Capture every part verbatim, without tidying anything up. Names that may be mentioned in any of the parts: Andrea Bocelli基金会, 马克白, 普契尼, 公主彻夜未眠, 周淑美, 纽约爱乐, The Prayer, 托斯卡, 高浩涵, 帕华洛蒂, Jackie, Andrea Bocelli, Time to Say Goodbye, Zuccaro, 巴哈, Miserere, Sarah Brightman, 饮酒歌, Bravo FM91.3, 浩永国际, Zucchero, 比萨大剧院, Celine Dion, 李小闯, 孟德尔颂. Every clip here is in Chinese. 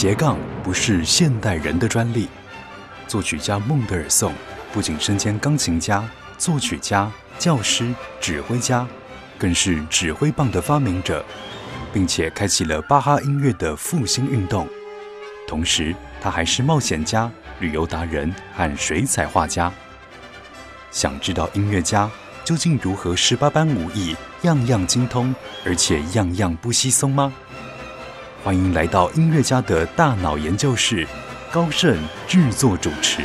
斜杠不是现代人的专利。作曲家孟德尔颂不仅身兼钢琴家、作曲家、教师、指挥家，更是指挥棒的发明者，并且开启了巴哈音乐的复兴运动。同时，他还是冒险家、旅游达人和水彩画家。想知道音乐家究竟如何十八般武艺，样样精通，而且样样不稀松吗？欢迎来到音乐家的大脑研究室，高盛制作主持。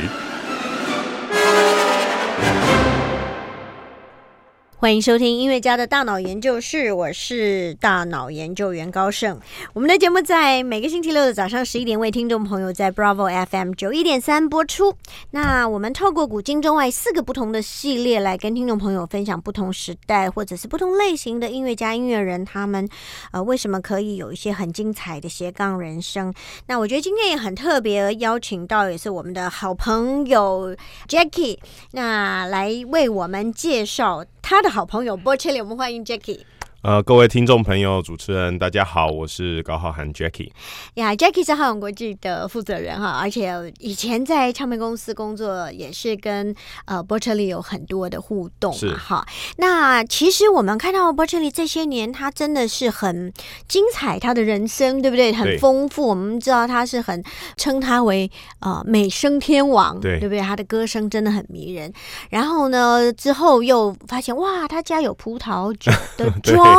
欢迎收听音乐家的大脑研究室，我是大脑研究员高盛。我们的节目在每个星期六的早上十一点为听众朋友在 Bravo F M 九十一点三 播出。那我们透过古今中外四个不同的系列来跟听众朋友分享不同时代或者是不同类型的音乐家、音乐人，他们、呃、为什么可以有一些很精彩的斜杠人生。那我觉得今天也很特别，邀请到也是我们的好朋友 Jackie， 那来为我们介绍他的好朋友 Bocelli。 我们欢迎 Jackie。 呃，各位听众朋友、主持人大家好，我是高浩涵 Jackie。 呀、yeah, Jackie 是浩涵国际的负责人哈，而且以前在唱片公司工作，也是跟呃 Bocelli 有很多的互动嘛。是哈。那其实我们看到 Bocelli 这些年，他真的是很精彩，他的人生对不对？很丰富。我们知道他是很称他为呃美声天王，对对不对？他的歌声真的很迷人。然后呢，之后又发现哇，他家有葡萄酒的庄。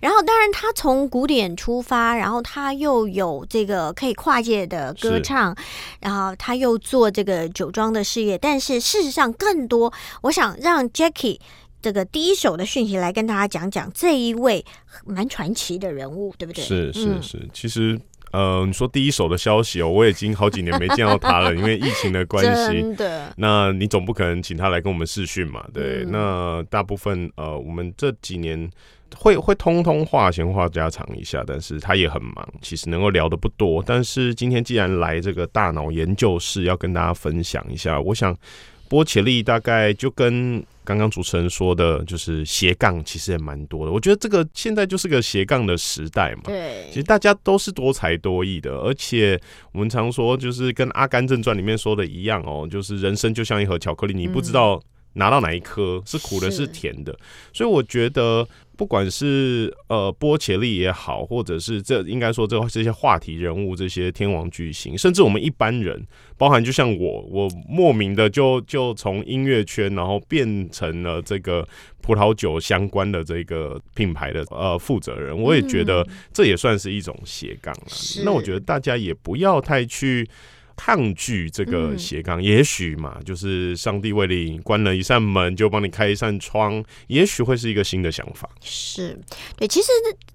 然后当然他从古典出发，然后他又有这个可以跨界的歌唱，然后他又做这个酒庄的事业。但是事实上更多，我想让 Jackie 这个第一手的讯息来跟大家讲讲这一位蛮传奇的人物，对不对？是是是、嗯、其实呃，你说第一手的消息哦，我已经好几年没见到他了，因为疫情的关系。真的。那你总不可能请他来跟我们视讯嘛？对。嗯、那大部分呃，我们这几年会会通通话闲话家常一下，但是他也很忙，其实能够聊的不多。但是今天既然来这个大脑研究室，要跟大家分享一下，我想波切利大概就跟刚刚主持人说的，就是斜杠其实也蛮多的。我觉得这个现在就是个斜杠的时代嘛。对，其实大家都是多才多艺的，而且我们常说，就是跟《阿甘正传》里面说的一样哦，就是人生就像一盒巧克力，你不知道拿到哪一颗是苦的，是甜的。所以我觉得，不管是呃波切利也好，或者是这应该说这这些话题人物、这些天王巨星，甚至我们一般人。包含就像我，我莫名的就就从音乐圈，然后变成了这个葡萄酒相关的这个品牌的呃负责人。我也觉得这也算是一种斜杠啦。那我觉得大家也不要太去抗拒这个斜杠，嗯、也许嘛，就是上帝为你关了一扇门，就帮你开一扇窗，也许会是一个新的想法。是，对，其实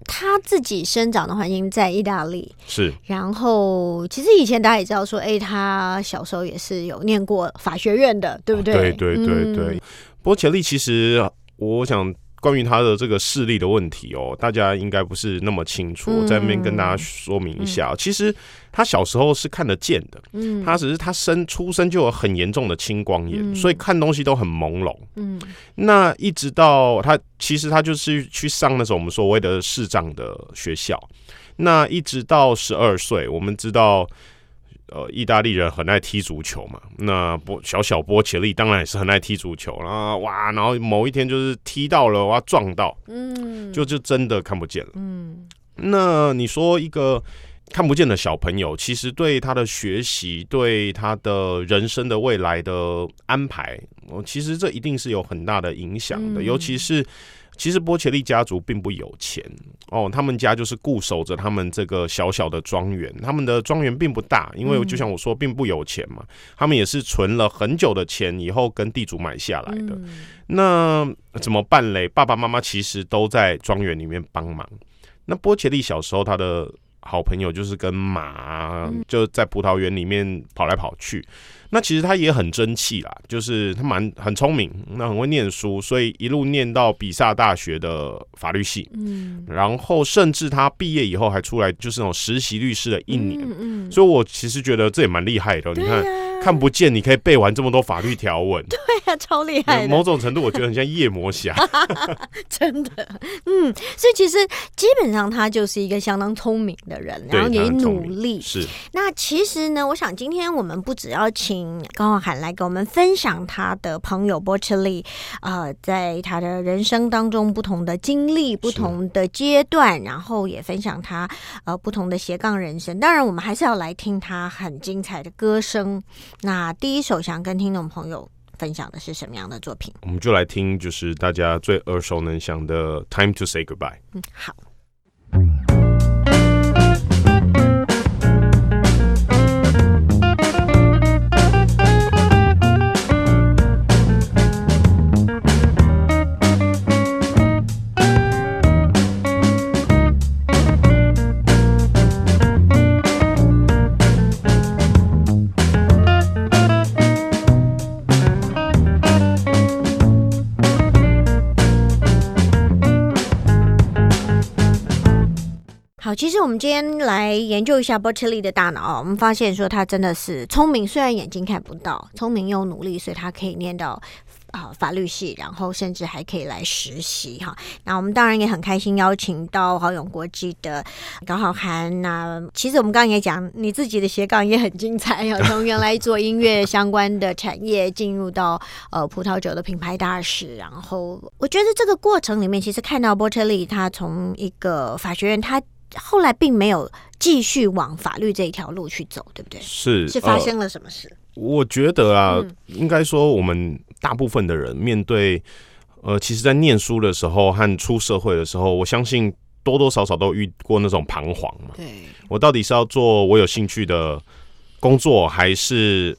他自己生长的环境在意大利，是。然后，其实以前大家也知道说，哎、欸，他小时候也是有念过法学院的，对不对？哦、对对对对。嗯、波切利其实，我想。关于他的这个视力的问题哦，大家应该不是那么清楚，我在那边跟大家说明一下。嗯、其实他小时候是看得见的，嗯、他只是他生出生就有很严重的青光眼，嗯、所以看东西都很朦胧。嗯，那一直到他其实他就是去上那种我们所谓的视障的学校，那一直到十二岁，我们知道。呃，意大利人很爱踢足球嘛，那小小波切利当然也是很爱踢足球，然后哇，然后某一天就是踢到了，哇，撞到，嗯，就就真的看不见了，嗯。那你说一个看不见的小朋友，其实对他的学习、对他的人生的未来的安排，其实这一定是有很大的影响的，嗯、尤其是。其实波切利家族并不有钱哦，他们家就是固守着他们这个小小的庄园，他们的庄园并不大，因为就像我说并不有钱嘛，他们也是存了很久的钱以后跟地主买下来的。嗯、那怎么办嘞？爸爸妈妈其实都在庄园里面帮忙。那波切利小时候他的好朋友就是跟马就在葡萄园里面跑来跑去，那其实他也很争气啦，就是他蛮很聪明，那很会念书，所以一路念到比萨大学的法律系，嗯，然后甚至他毕业以后还出来就是那种实习律师的一年，嗯嗯、所以我其实觉得这也蛮厉害的。你看看不见，你可以背完这么多法律条文。对啊，超厉害的。某种程度我觉得很像夜魔侠。真的，嗯，所以其实基本上他就是一个相当聪明的人，然后也努力。是。那其实呢，我想今天我们不只要请高浩涵来给我们分享他的朋友 Bocelli， 呃，在他的人生当中不同的经历、不同的阶段，然后也分享他呃不同的斜杠人生。当然，我们还是要来听他很精彩的歌声。那第一首想跟听众朋友分享的是什么样的作品？我们就来听，就是大家最耳熟能详的《Time to Say Goodbye》。嗯，好。其实我们今天来研究一下 Bocelli 的大脑，我们发现说他真的是聪明，虽然眼睛看不到，聪明又努力，所以他可以念到啊、呃、法律系，然后甚至还可以来实习哈。那我们当然也很开心邀请到好永国际的高浩涵。那其实我们刚刚也讲，你自己的斜杠也很精彩哦，从原来做音乐相关的产业，进入到呃葡萄酒的品牌大使。然后我觉得这个过程里面，其实看到 Bocelli 他从一个法学院，他后来并没有继续往法律这一条路去走，对不对？是，是发生了什么事？呃、我觉得啊，嗯、应该说我们大部分的人面对，呃，其实在念书的时候和出社会的时候，我相信多多少少都遇过那种彷徨嘛。对，我到底是要做我有兴趣的工作，还是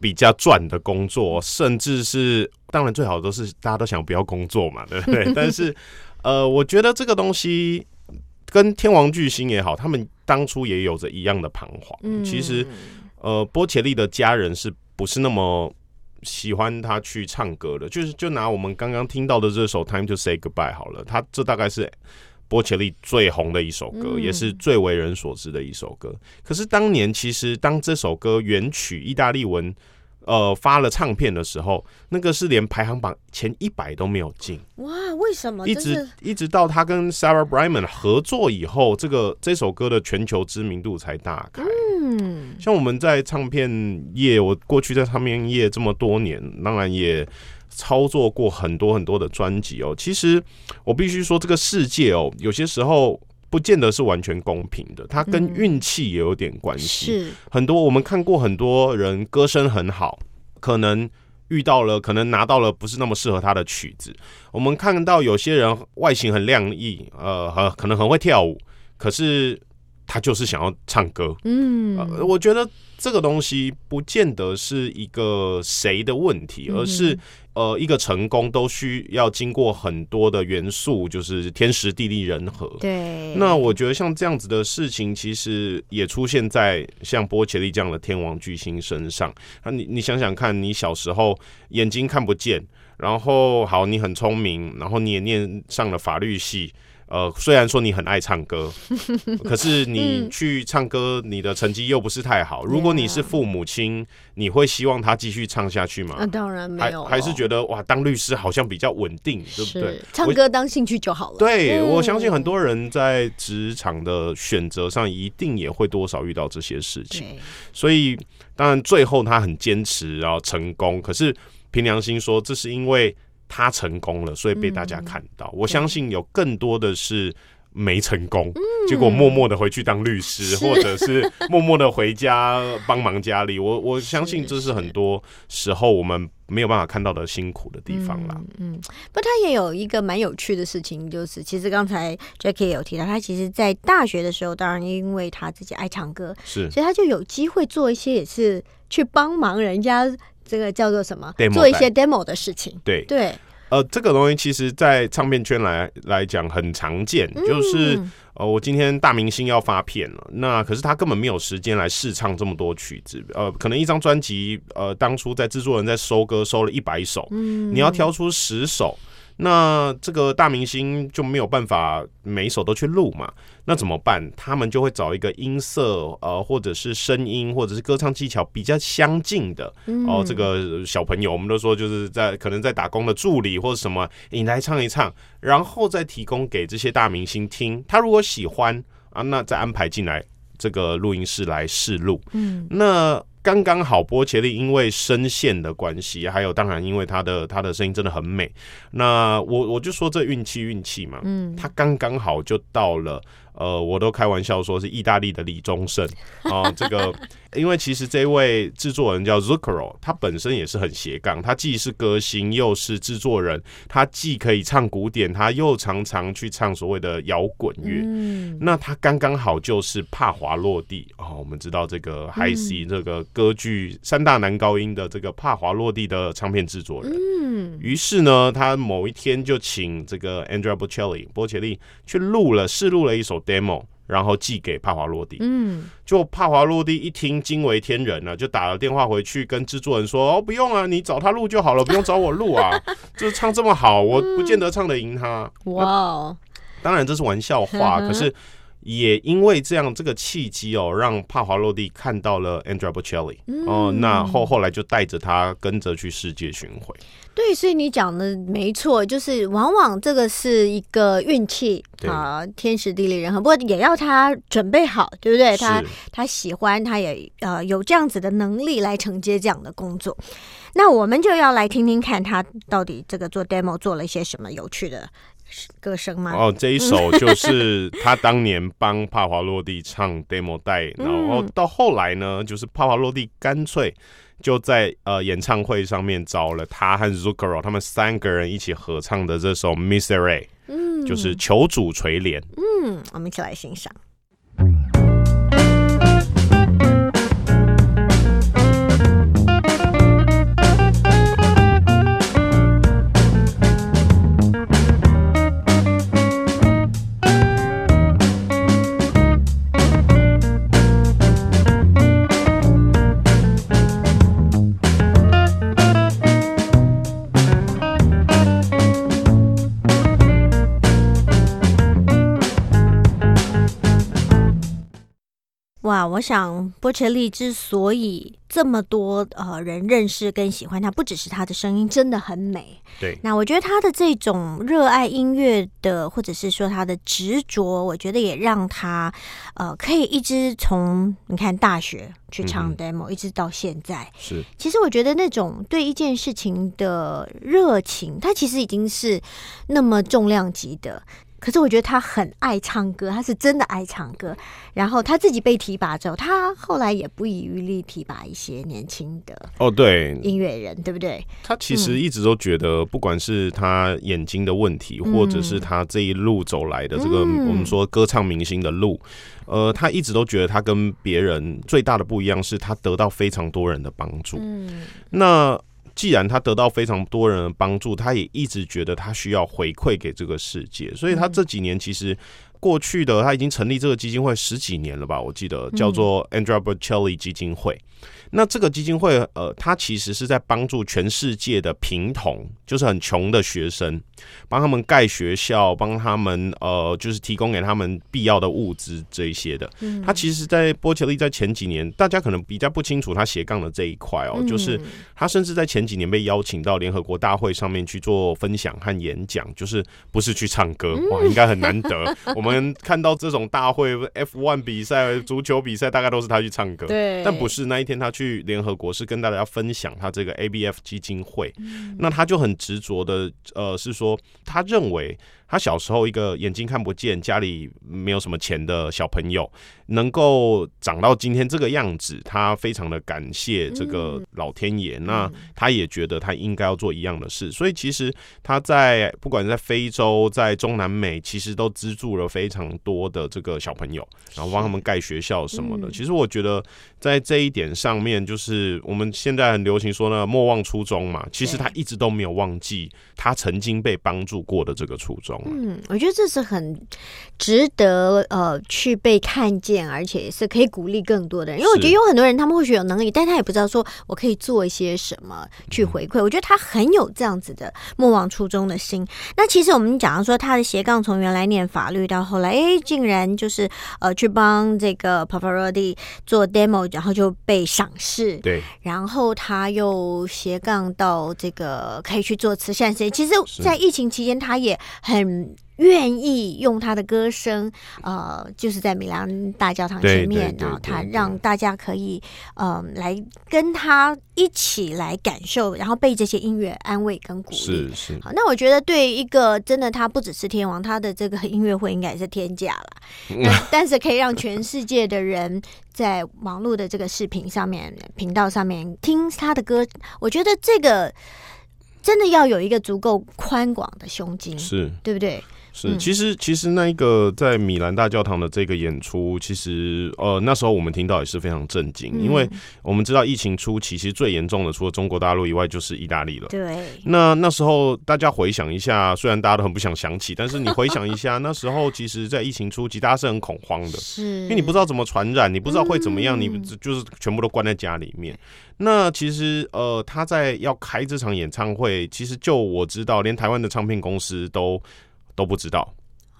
比较赚的工作？甚至是，当然最好都是大家都想不要工作嘛，对不对？但是，呃，我觉得这个东西，跟天王巨星也好，他们当初也有着一样的彷徨。嗯、其实，呃，波切利的家人是不是那么喜欢他去唱歌的？就是就拿我们刚刚听到的这首《Time to Say Goodbye》好了，他这大概是波切利最红的一首歌，嗯、也是最为人所知的一首歌。可是当年其实当这首歌原曲意大利文呃发了唱片的时候，那个是连排行榜前一百都没有进。哇，为什么？一直一直到他跟 Sarah Brightman 合作以后，这个这首歌的全球知名度才大开。嗯，像我们在唱片业，我过去在唱片业这么多年，当然也操作过很多很多的专辑哦。其实我必须说，这个世界哦，有些时候不见得是完全公平的，它跟运气也有点关系。嗯、是很多我们看过很多人歌声很好，可能遇到了，可能拿到了不是那么适合他的曲子。我们看到有些人外形很靓丽，呃，可能很会跳舞，可是他就是想要唱歌。嗯、呃，我觉得这个东西不见得是一个谁的问题，而是呃，一个成功都需要经过很多的元素，就是天时地利人和。对，那我觉得像这样子的事情，其实也出现在像波切利这样的天王巨星身上。那你你想想看，你小时候眼睛看不见，然后好，你很聪明，然后你也念上了法律系。呃，虽然说你很爱唱歌，可是你去唱歌，你的成绩又不是太好。如果你是父母亲，你会希望他继续唱下去吗？啊、当然没有、哦，还是觉得哇，当律师好像比较稳定，对不对？唱歌当兴趣就好了。对、嗯，我相信很多人在职场的选择上，一定也会多少遇到这些事情。所以，当然最后他很坚持，然后成功。可是凭良心说，这是因为他成功了，所以被大家看到。嗯、我相信有更多的是没成功，嗯、结果默默的回去当律师，或者是默默的回家帮忙家里。我我相信这是很多时候我们没有办法看到的辛苦的地方啦。嗯，嗯不过他也有一个蛮有趣的事情，就是其实刚才 Jackie 有提到，他其实在大学的时候，当然因为他自己爱唱歌，是，所以他就有机会做一些也是去帮忙人家这个叫做什么， demo 做一些 demo 的事情。对对。呃，这个东西其实在唱片圈来来讲很常见，嗯、就是呃，我今天大明星要发片了，那可是他根本没有时间来试唱这么多曲子，呃，可能一张专辑，呃，当初在制作人在收歌收了一百首，嗯、你要挑出十首，那这个大明星就没有办法每一首都去录嘛，那怎么办？他们就会找一个音色呃，或者是声音，或者是歌唱技巧比较相近的、嗯、哦，这个小朋友我们都说就是在可能在打工的助理或者什么，你来唱一唱，然后再提供给这些大明星听，他如果喜欢啊，那再安排进来这个录音室来试录。嗯，那刚刚好波切利因为声线的关系，还有当然因为他的他的声音真的很美，那我我就说这运气运气嘛，嗯，他刚刚好就到了，呃，我都开玩笑说是意大利的李宗盛啊、呃，这个因为其实这位制作人叫 Zuccaro， 他本身也是很斜杠，他既是歌星又是制作人，他既可以唱古典，他又常常去唱所谓的摇滚乐，嗯，那他刚刚好就是帕华洛蒂哦，我们知道这个 High C 这个。歌剧三大男高音的这个帕华洛蒂的唱片制作人，嗯，于是呢，他某一天就请这个 Andrea Bocelli 波切利去录了试录了一首 demo， 然后寄给帕华洛蒂，嗯，就帕华洛蒂一听惊为天人了、啊，就打了电话回去跟制作人说：“哦，不用啊，你找他录就好了，不用找我录啊，就是唱这么好，我不见得唱得赢他。嗯”哇，当然这是玩笑话，呵呵可是。也因为这样这个契机哦，让帕华洛蒂看到了 Andrea Bocelli、嗯、哦，那后后来就带着他跟着去世界巡回。对，所以你讲的没错，就是往往这个是一个运气啊，天时地利人和，不过也要他准备好，对不对？他他喜欢，他也呃有这样子的能力来承接这样的工作。那我们就要来听听看他到底这个做 demo 做了一些什么有趣的。歌声吗？哦，这一首就是他当年帮帕华洛蒂唱 demo 带，然后到后来呢，就是帕华洛蒂干脆就在呃演唱会上面找了他和 Zucchero 他们三个人一起合唱的这首 Miserere， 嗯，就是求主垂怜。嗯，我们一起来欣赏。哇，我想波切利之所以这么多呃人认识跟喜欢他，不只是他的声音真的很美。对，那我觉得他的这种热爱音乐的，或者是说他的执着，我觉得也让他呃可以一直从你看大学去唱 demo、嗯、一直到现在。是，其实我觉得那种对一件事情的热情，他其实已经是那么重量级的。可是我觉得他很爱唱歌，他是真的爱唱歌。然后他自己被提拔之后，他后来也不遗余力提拔一些年轻的哦，对音乐人，对不对？他其实一直都觉得，不管是他眼睛的问题、嗯，或者是他这一路走来的这个、嗯、我们说歌唱明星的路，呃，他一直都觉得他跟别人最大的不一样是他得到非常多人的帮助。嗯，那。既然他得到非常多人的帮助，他也一直觉得他需要回馈给这个世界，所以他这几年其实过去的他已经成立这个基金会十几年了吧，我记得叫做 Andrea Bocelli 基金会。那这个基金会呃，它其实是在帮助全世界的贫童，就是很穷的学生，帮他们盖学校，帮他们呃，就是提供给他们必要的物资这一些的。嗯、它其实，在波切利在前几年，大家可能比较不清楚他斜杠的这一块哦、嗯，就是他甚至在前几年被邀请到联合国大会上面去做分享和演讲，就是不是去唱歌，哇，应该很难得。我们看到这种大会 F 一 比赛、足球比赛，大概都是他去唱歌，对，但不是那一天他去。去联合国是跟大家分享他这个 A B F 基金会，嗯、那他就很执着的，呃，是说他认为他小时候一个眼睛看不见、家里没有什么钱的小朋友，能够长到今天这个样子，他非常的感谢这个老天爷。嗯、那他也觉得他应该要做一样的事，所以其实他在不管在非洲、在中南美，其实都资助了非常多的这个小朋友，然后帮他们盖学校什么的。嗯、其实我觉得在这一点上面。就是我们现在很流行说呢，莫忘初衷嘛。其实他一直都没有忘记他曾经被帮助过的这个初衷。啊。嗯，我觉得这是很值得呃去被看见，而且是可以鼓励更多的人，因为我觉得有很多人他们或许有能力，但他也不知道说我可以做一些什么去回馈。嗯、我觉得他很有这样子的莫忘初衷的心。那其实我们讲到说他的斜杠从原来念法律到后来，哎，竟然就是呃去帮这个 帕华洛蒂 做 demo， 然后就被赏识。对，然后他又斜杠到这个可以去做慈善事业。其实，在疫情期间，他也很愿意用他的歌声，呃，就是在米兰大教堂前面，然后他让大家可以，嗯、呃，来跟他一起来感受，然后被这些音乐安慰跟鼓励。是是。好，那我觉得对一个真的他不只是天王，他的这个音乐会应该也是天价了，但是可以让全世界的人在网络的这个视频上面、频道上面听他的歌，我觉得这个真的要有一个足够宽广的胸襟，是对不对？是，其实其实那一个在米兰大教堂的这个演出，其实呃那时候我们听到也是非常震惊，嗯、因为我们知道疫情初期其实最严重的除了中国大陆以外就是意大利了。对。那那时候大家回想一下，虽然大家都很不想想起，但是你回想一下那时候其实在疫情初期大家是很恐慌的，是因为你不知道怎么传染，你不知道会怎么样，嗯、你就是全部都关在家里面。那其实呃他在要开这场演唱会，其实就我知道连台湾的唱片公司都都不知道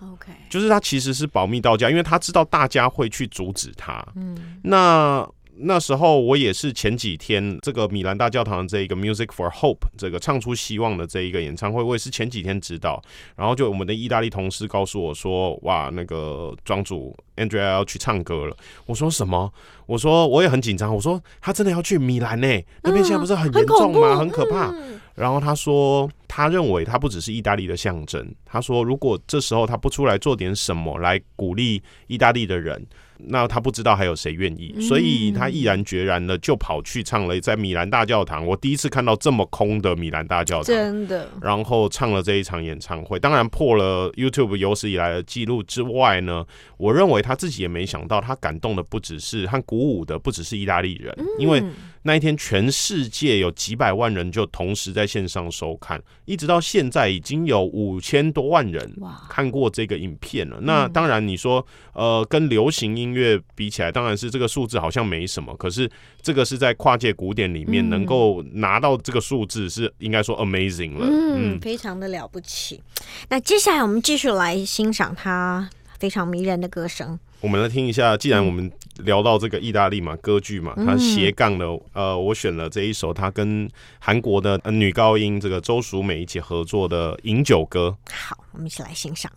，okay. 就是他其实是保密到家，因为他知道大家会去阻止他。嗯，那那时候我也是前几天这个米兰大教堂的这一个 Music for Hope 这个唱出希望的这一个演唱会，我也是前几天知道，然后就我们的意大利同事告诉我说，哇，那个庄主 Andrea 要去唱歌了。我说什么？我说我也很紧张，我说他真的要去米兰呢、欸？那边现在不是很严重吗？嗯、很, 很可怕。嗯、然后他说他认为他不只是意大利的象征，他说如果这时候他不出来做点什么来鼓励意大利的人，那他不知道还有谁愿意，所以他毅然决然的就跑去唱了在米兰大教堂，我第一次看到这么空的米兰大教堂，真的，然后唱了这一场演唱会，当然破了 YouTube 有史以来的记录之外呢，我认为他自己也没想到，他感动的不只是和鼓舞的不只是意大利人，因为那一天全世界有几百万人就同时在线上收看，一直到现在已经有五千多万人看过这个影片了。那当然你说呃，跟流行音乐比起来，当然是这个数字好像没什么，可是这个是在跨界古典里面能够拿到这个数字是应该说 amazing 了。 嗯, 嗯，非常的了不起。那接下来我们继续来欣赏他非常迷人的歌声，我们来听一下。既然我们聊到这个意大利嘛，歌剧嘛，他斜杠的，呃，我选了这一首他跟韩国的女高音这个周淑美一起合作的《饮酒歌》。好，我们一起来欣赏。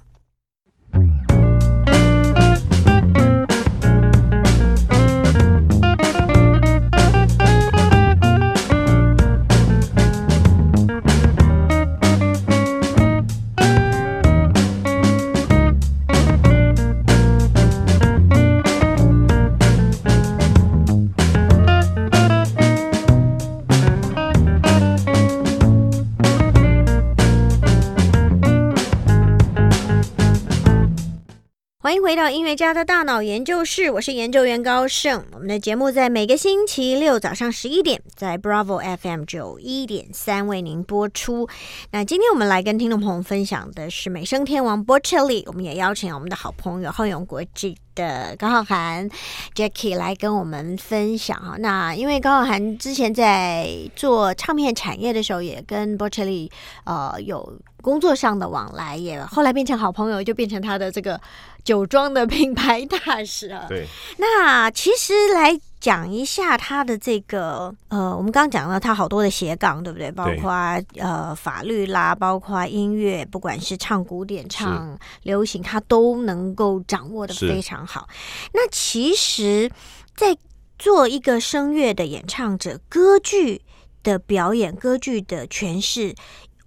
回到音乐家的大脑研究室，我是研究员高盛。我们的节目在每个星期六早上十一点在 Bravo F M 九十一点三 为您播出。那今天我们来跟听众朋友分享的是美声天王 Bocelli， 我们也邀请我们的好朋友浩永国际的高浩涵 Jackie 来跟我们分享。那因为高浩涵之前在做唱片产业的时候也跟 Bocelli、呃、有工作上的往来，也后来变成好朋友，就变成他的这个酒庄的品牌大使啊。对。那其实来讲一下他的这个呃，我们刚刚讲到他好多的斜杠，对不对？包括呃法律啦，包括音乐，不管是唱古典、唱流行，他都能够掌握的非常好。那其实，在做一个声乐的演唱者，歌剧的表演、歌剧的诠释，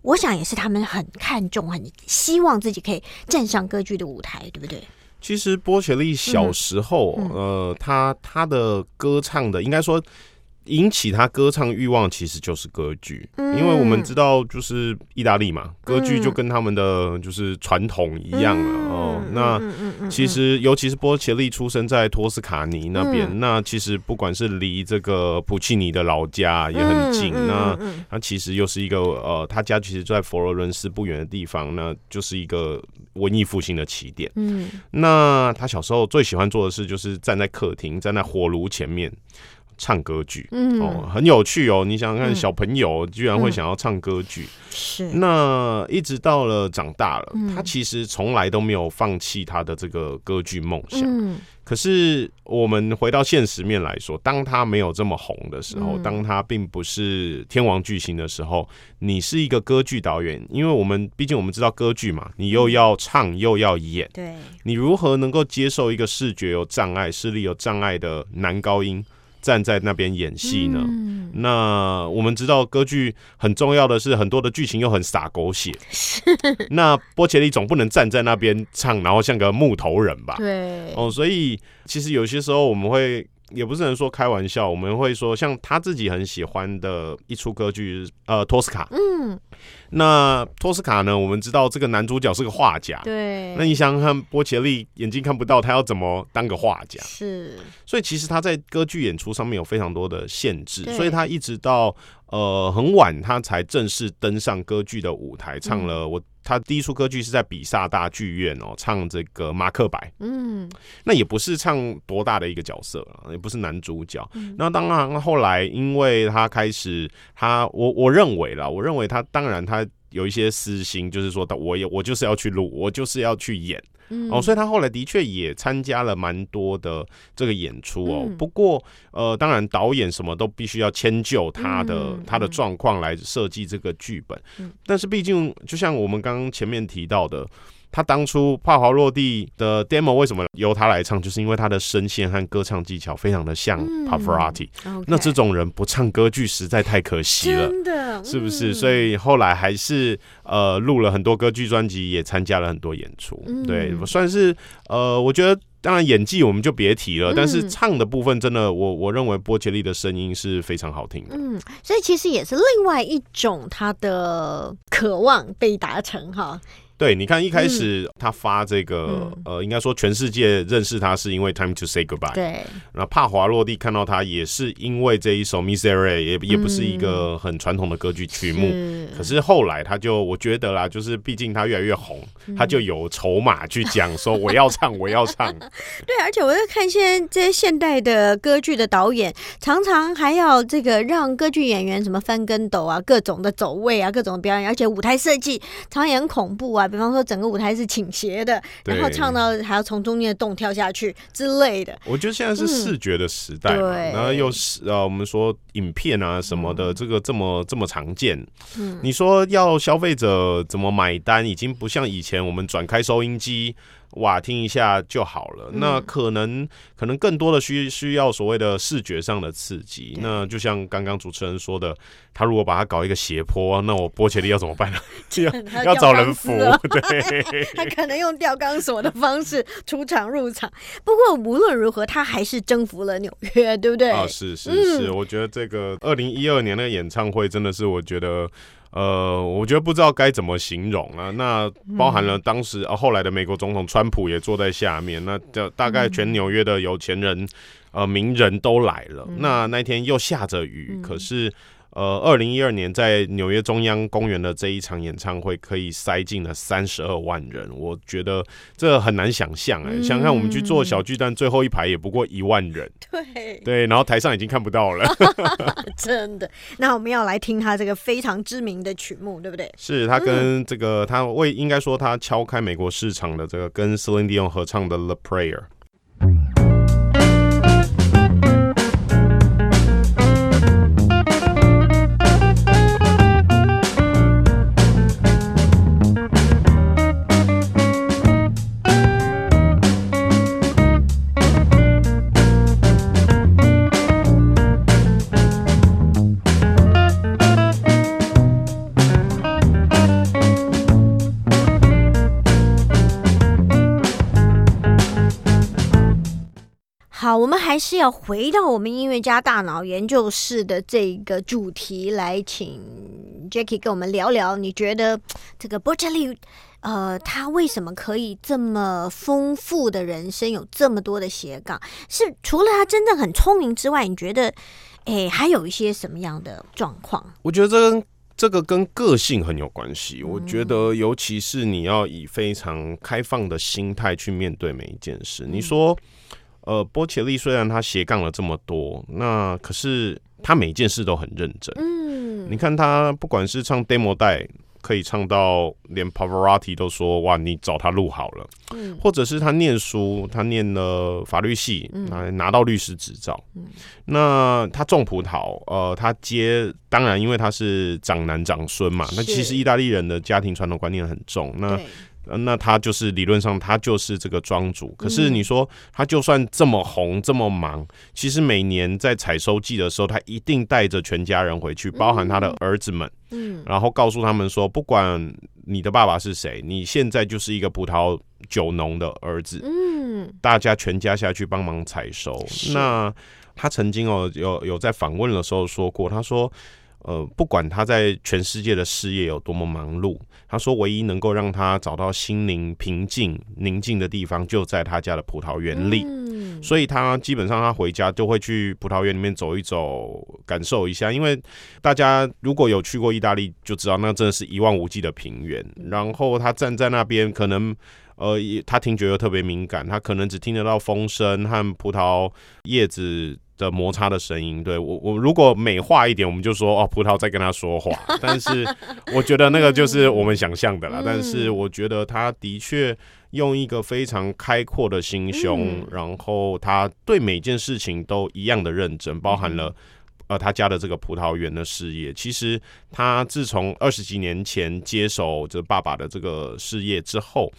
我想也是他们很看重，很希望自己可以站上歌剧的舞台，对不对？其实波切利小时候、嗯嗯、呃他他的歌唱的应该说引起他歌唱欲望其实就是歌剧、嗯、因为我们知道就是意大利嘛，歌剧就跟他们的就是传统一样了、嗯哦、那其实尤其是波切利出生在托斯卡尼那边、嗯、那其实不管是离这个普契尼的老家也很近、嗯、那他其实又是一个呃，他家其实就在佛罗伦斯不远的地方，那就是一个文艺复兴的起点、嗯、那他小时候最喜欢做的事就是站在客厅站在火炉前面唱歌剧、嗯哦、很有趣哦，你想想看小朋友居然会想要唱歌剧、嗯、是，那一直到了长大了、嗯、他其实从来都没有放弃他的这个歌剧梦想、嗯、可是我们回到现实面来说，当他没有这么红的时候、嗯、当他并不是天王巨星的时候，你是一个歌剧导演，因为我们毕竟我们知道歌剧嘛，你又要唱又要演，对，你如何能够接受一个视觉有障碍视力有障碍的男高音站在那边演戏呢、嗯、那我们知道歌剧很重要的是很多的剧情又很洒狗血那波切利总不能站在那边唱然后像个木头人吧，对哦，所以其实有些时候我们会也不是能说开玩笑，我们会说像他自己很喜欢的一出歌剧呃，托斯卡，嗯，那托斯卡呢我们知道这个男主角是个画家，对，那你想想看波切利眼睛看不到他要怎么当个画家，是，所以其实他在歌剧演出上面有非常多的限制，所以他一直到呃很晚他才正式登上歌剧的舞台，唱了、嗯、我他第一出歌剧是在比萨大剧院哦，唱这个马克白，嗯，那也不是唱多大的一个角色，也不是男主角。嗯、那当然后来，因为他开始，他我我认为啦，我认为他当然他有一些私心，就是说，我也我就是要去录，我就是要去演。嗯、哦，所以他后来的确也参加了蛮多的这个演出哦。嗯、不过，呃，当然导演什么都必须要迁就他的、嗯、他的状况来设计这个剧本。嗯、但是毕竟，就像我们刚刚前面提到的，他当初帕华洛蒂的 demo 为什么由他来唱，就是因为他的声线和歌唱技巧非常的像 Pavarotti、嗯 okay、那这种人不唱歌剧实在太可惜了，真的、嗯、是不是？所以后来还是呃录了很多歌剧专辑，也参加了很多演出、嗯、对，算是呃我觉得当然演技我们就别提了、嗯、但是唱的部分真的我我认为波切利的声音是非常好听的，嗯，所以其实也是另外一种他的渴望被达成哈。对，你看一开始他发这个、嗯、呃，应该说全世界认识他是因为 Time to Say Goodbye， 对，那帕华洛蒂看到他也是因为这一首 Miserere， 也也不是一个很传统的歌剧曲目、嗯、可是后来他就我觉得啦，就是毕竟他越来越红、嗯、他就有筹码去讲说我要唱我要唱对，而且我在看现在这些现代的歌剧的导演常常还要这个让歌剧演员什么翻跟斗啊，各种的走位啊，各种表演，而且舞台设计常常也很恐怖啊，比方说整个舞台是倾斜的，然后唱到还要从中间的洞跳下去之类的。我觉得现在是视觉的时代嘛、嗯、然后又是、啊、我们说影片啊什么的、嗯、这个这么这么常见、嗯、你说要消费者怎么买单，已经不像以前我们转开收音机哇听一下就好了、嗯、那可能可能更多的需需要所谓的视觉上的刺激、嗯、那就像刚刚主持人说的，他如果把他搞一个斜坡，那我波切利要怎么办呢要, 要找人扶对他可能用吊钢索的方式出场入场，不过无论如何他还是征服了纽约，对不对、啊、是是是、嗯、我觉得这个二零一二年的演唱会真的是我觉得呃，我觉得不知道该怎么形容啊。那包含了当时、嗯啊、后来的美国总统川普也坐在下面，那大概全纽约的有钱人、嗯、呃名人都来了、嗯、那那天又下着雨、嗯、可是呃二零一二年在纽约中央公园的这一场演唱会可以塞进了三十二万人，我觉得这很难想象、欸嗯、想看我们去做小巨蛋最后一排也不过一万人，对对，然后台上已经看不到了真的。那我们要来听他这个非常知名的曲目，对不对？是他跟这个、嗯、他为应该说他敲开美国市场的这个跟 Celine Dion 合唱的 The Prayer。好，我们还是要回到我们音乐家大脑研究室的这个主题来，请 Jackie 跟我们聊聊，你觉得这个 Bocelli 呃，他为什么可以这么丰富的人生，有这么多的斜杠？是除了他真的很聪明之外，你觉得哎，还有一些什么样的状况？我觉得这跟这个跟个性很有关系，我觉得尤其是你要以非常开放的心态去面对每一件事。你说呃，波切利虽然他斜杠了这么多，那可是他每一件事都很认真。嗯，你看他不管是唱 demo 带，可以唱到连 Pavarotti 都说哇，你找他录好了。嗯，或者是他念书，他念了法律系，嗯，拿到律师执照。嗯，那他种葡萄，呃，他接，当然因为他是长男长孙嘛，那其实意大利人的家庭传统观念很重。那那他就是理论上他就是这个庄主，可是你说他就算这么红这么忙，其实每年在采收季的时候，他一定带着全家人回去，包含他的儿子们，然后告诉他们说，不管你的爸爸是谁，你现在就是一个葡萄酒农的儿子，大家全家下去帮忙采收。那他曾经哦、喔、有有在访问的时候说过，他说呃，不管他在全世界的事业有多么忙碌，他说唯一能够让他找到心灵平静、宁静的地方，就在他家的葡萄园里。嗯，所以他基本上他回家就会去葡萄园里面走一走，感受一下。因为大家如果有去过意大利，就知道那真的是一望无际的平原。然后他站在那边，可能呃，他听觉又特别敏感，他可能只听得到风声和葡萄叶子的摩擦的声音。对，我我如果美化一点，我们就说哦，葡萄在跟他说话。但是我觉得那个就是我们想象的啦。嗯，但是我觉得他的确用一个非常开阔的心胸，嗯，然后他对每件事情都一样的认真，包含了呃他家的这个葡萄园的事业。其实他自从二十几年前接手这爸爸的这个事业之后，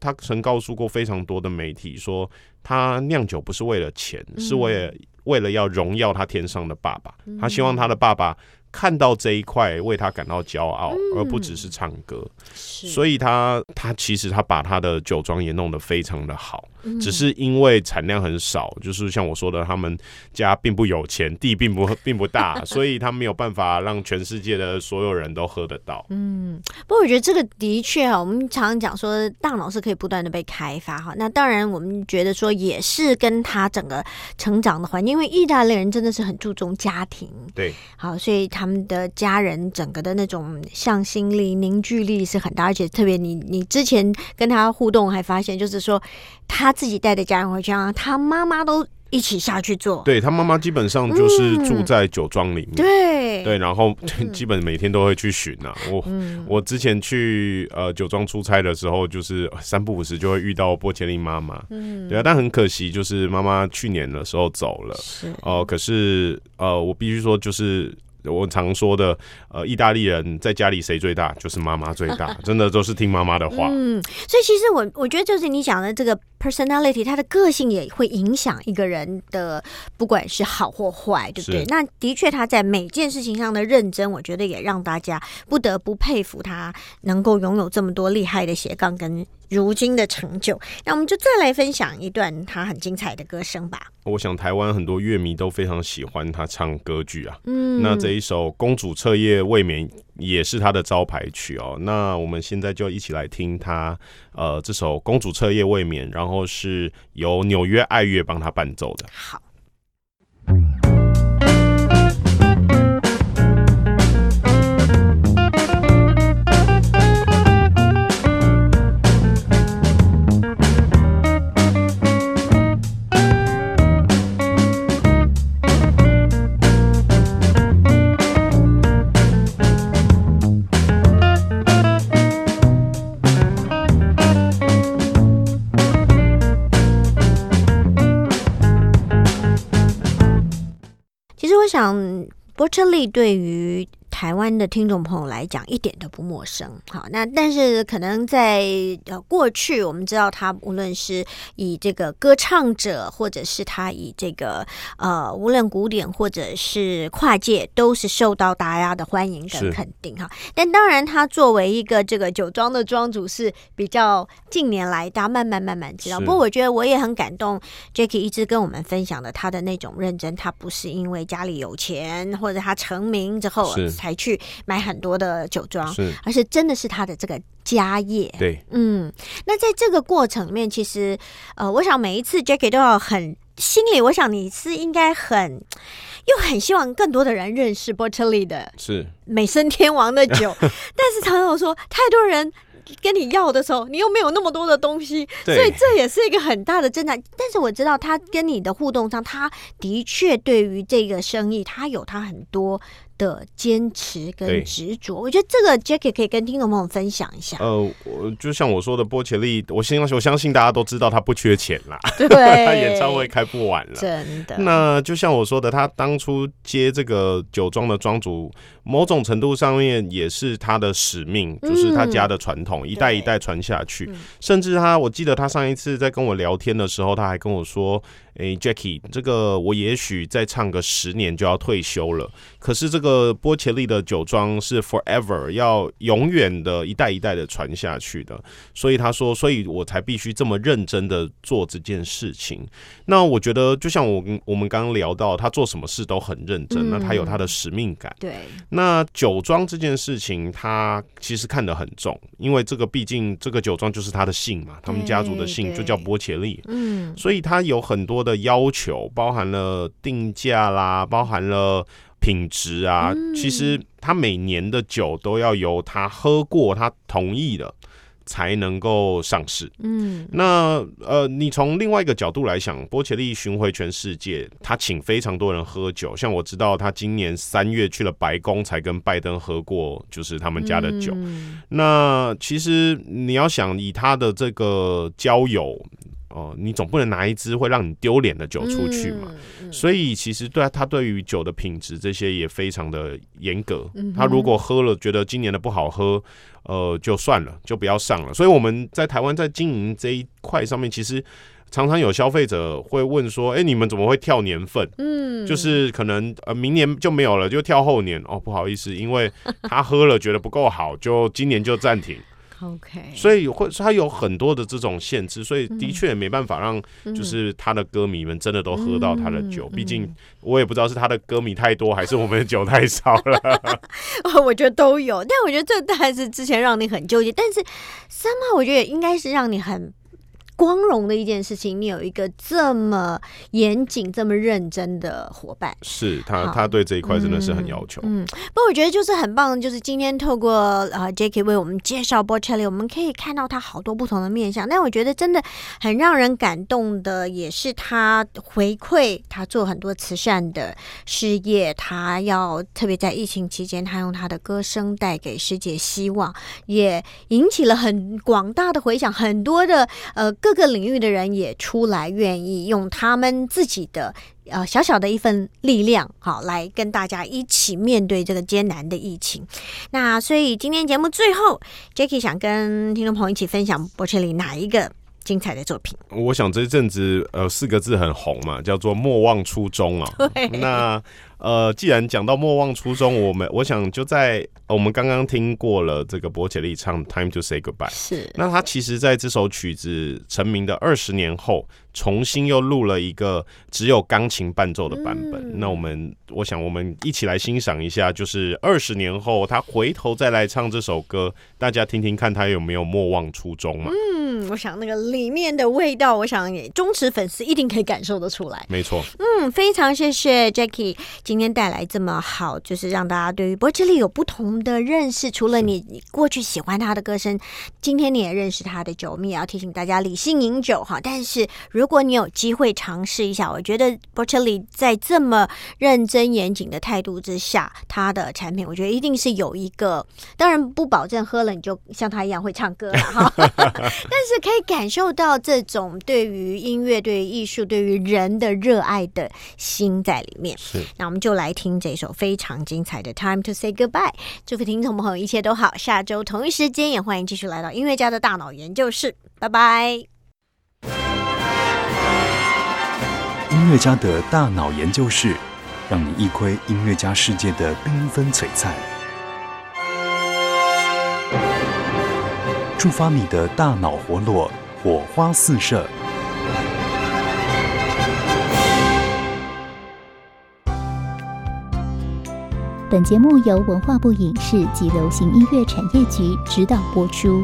他曾告诉过非常多的媒体说，他酿酒不是为了钱，嗯，是为了为了要荣耀他天上的爸爸。嗯，他希望他的爸爸看到这一块，为他感到骄傲，嗯，而不只是唱歌。所以他他其实他把他的酒庄也弄得非常的好。嗯，只是因为产量很少，就是像我说的，他们家并不有钱，地并不并不大，所以他没有办法让全世界的所有人都喝得到。嗯，不过我觉得这个的确哈，我们常常讲说大脑是可以不断的被开发哈。那当然我们觉得说也是跟他整个成长的环境，因为意大利人真的是很注重家庭，对，好，所以他。他们的家人整个的那种向心力、凝聚力是很大，而且特别你你之前跟他互动还发现，就是说他自己带着家人回家，他妈妈都一起下去做。对，他妈妈基本上就是住在酒庄里面，嗯，对对，然后基本每天都会去巡啊。我、嗯、我之前去呃酒庄出差的时候，就是三不五时就会遇到波切利妈妈。嗯，对啊，但很可惜，就是妈妈去年的时候走了。哦、呃，可是呃，我必须说就是。我常说的，呃，意大利人在家里谁最大，就是妈妈最大，真的都是听妈妈的话。嗯，所以其实我我觉得就是你讲的这个 personality， 他的个性也会影响一个人的，不管是好或坏，对不对？那的确他在每件事情上的认真，我觉得也让大家不得不佩服他能够拥有这么多厉害的斜杠跟如今的成就。那我们就再来分享一段他很精彩的歌声吧。我想台湾很多乐迷都非常喜欢他唱歌剧啊。嗯，那这一首《公主彻夜未眠》也是他的招牌曲哦。那我们现在就一起来听他呃这首《公主彻夜未眠》，然后是由纽约爱乐帮他伴奏的。好。我想，波切利对于台湾的听众朋友来讲一点都不陌生。好，那但是可能在、呃、过去我们知道他无论是以这个歌唱者，或者是他以这个呃无论古典或者是跨界，都是受到大家的欢迎跟肯定哈。但当然他作为一个这个酒庄的庄主是比较近年来大家慢慢慢慢知道。不过我觉得我也很感动 Jackie 一直跟我们分享的他的那种认真，他不是因为家里有钱或者他成名之后才去买很多的酒庄，而是真的是他的这个家业。对，嗯，那在这个过程里面，其实呃，我想每一次 Jackie 都要很心里，我想你是应该很又很希望更多的人认识 Bocelli 的是美声天王的酒，但是常常说太多人跟你要的时候，你又没有那么多的东西，所以这也是一个很大的挣扎。但是我知道他跟你的互动上，他的确对于这个生意，他有他很多的坚持跟执着。我觉得这个 Jackie 可以跟听众朋友分享一下。呃，就像我说的，波切利，我相我相信大家都知道他不缺钱啦，对，他演唱会开不完了，真的。那就像我说的，他当初接这个酒庄的庄主，某种程度上面也是他的使命，嗯、就是他家的传统，一代一代传下去。嗯、甚至他，我记得他上一次在跟我聊天的时候，他还跟我说：“哎、欸、，Jackie， 这个我也许再唱个十年就要退休了，可是这个。”呃，波切利的酒庄是 forever 要永远的一代一代的传下去的，所以他说，所以我才必须这么认真的做这件事情。那我觉得，就像我我们刚刚聊到，他做什么事都很认真，嗯、那他有他的使命感。对，那酒庄这件事情，他其实看得很重，因为这个毕竟这个酒庄就是他的姓嘛，他们家族的姓就叫波切利，嗯，所以他有很多的要求，包含了定价啦，包含了品质啊，其实他每年的酒都要由他喝过，他同意的才能够上市。嗯，那呃，你从另外一个角度来想，波切利巡回全世界，他请非常多人喝酒，像我知道他今年三月去了白宫，才跟拜登喝过，就是他们家的酒。嗯、那其实你要想，以他的这个交友。哦，你总不能拿一支会让你丢脸的酒出去嘛，嗯、所以其实对他对于酒的品质这些也非常的严格。嗯、他如果喝了觉得今年的不好喝，呃，就算了，就不要上了。所以我们在台湾在经营这一块上面，其实常常有消费者会问说：“哎、欸，你们怎么会跳年份？嗯，就是可能呃明年就没有了，就跳后年。”哦，不好意思，因为他喝了觉得不够好，就今年就暂停。Okay， 所以会它有很多的这种限制，所以的确没办法让就是他的歌迷们真的都喝到他的酒。毕、嗯嗯嗯、竟我也不知道是他的歌迷太多，还是我们的酒太少了。我觉得都有，但我觉得这还是之前让你很纠结，但是 somehow 我觉得应该是让你很光荣的一件事情，你有一个这么严谨这么认真的伙伴。是他他对这一块真的是很要求。嗯，不过我觉得就是很棒，就是今天透过呃 Jackie 为我们介绍 Bocelli， 我们可以看到他好多不同的面向，但我觉得真的很让人感动的也是他回馈他做很多慈善的事业，他要特别在疫情期间他用他的歌声带给世界希望，也引起了很广大的回响，很多的呃各个领域的人也出来愿意用他们自己的呃小小的一份力量，好来跟大家一起面对这个艰难的疫情。那所以今天节目最后 Jackie 想跟听众朋友一起分享 Bocelli 哪一个精彩的作品？我想这阵子呃四个字很红嘛，叫做莫忘初衷啊。那呃，既然讲到莫忘初衷，我们我想就在我们刚刚听过了这个波切利唱 Time to Say Goodbye， 是那他其实在这首曲子成名的二十年后，重新又录了一个只有钢琴伴奏的版本。嗯、那我们我想我们一起来欣赏一下，就是二十年后他回头再来唱这首歌，大家听听看他有没有莫忘初衷嘛。嗯，我想那个里面的味道，我想也忠实粉丝一定可以感受得出来。没错，嗯，非常谢谢 Jackie。今天带来这么好，就是让大家对于Bocelli有不同的认识。除了你过去喜欢他的歌声，今天你也认识他的酒，我们也要提醒大家理性饮酒哈。但是如果你有机会尝试一下，我觉得Bocelli在这么认真严谨的态度之下，他的产品我觉得一定是有一个，当然不保证喝了你就像他一样会唱歌了哈，但是可以感受到这种对于音乐、对于艺术、对于人的热爱的心在里面。是，那我们就来听这首非常精彩的 Time to Say Goodbye。 祝福听众朋友一切都好，下周同一时间也欢迎继续来到音乐家的大脑研究室，拜拜。音乐家的大脑研究室，让你一窥音乐家世界的缤纷璀璨，触发你的大脑活络，火花四射。本节目由文化部影视及流行音乐产业局指导播出。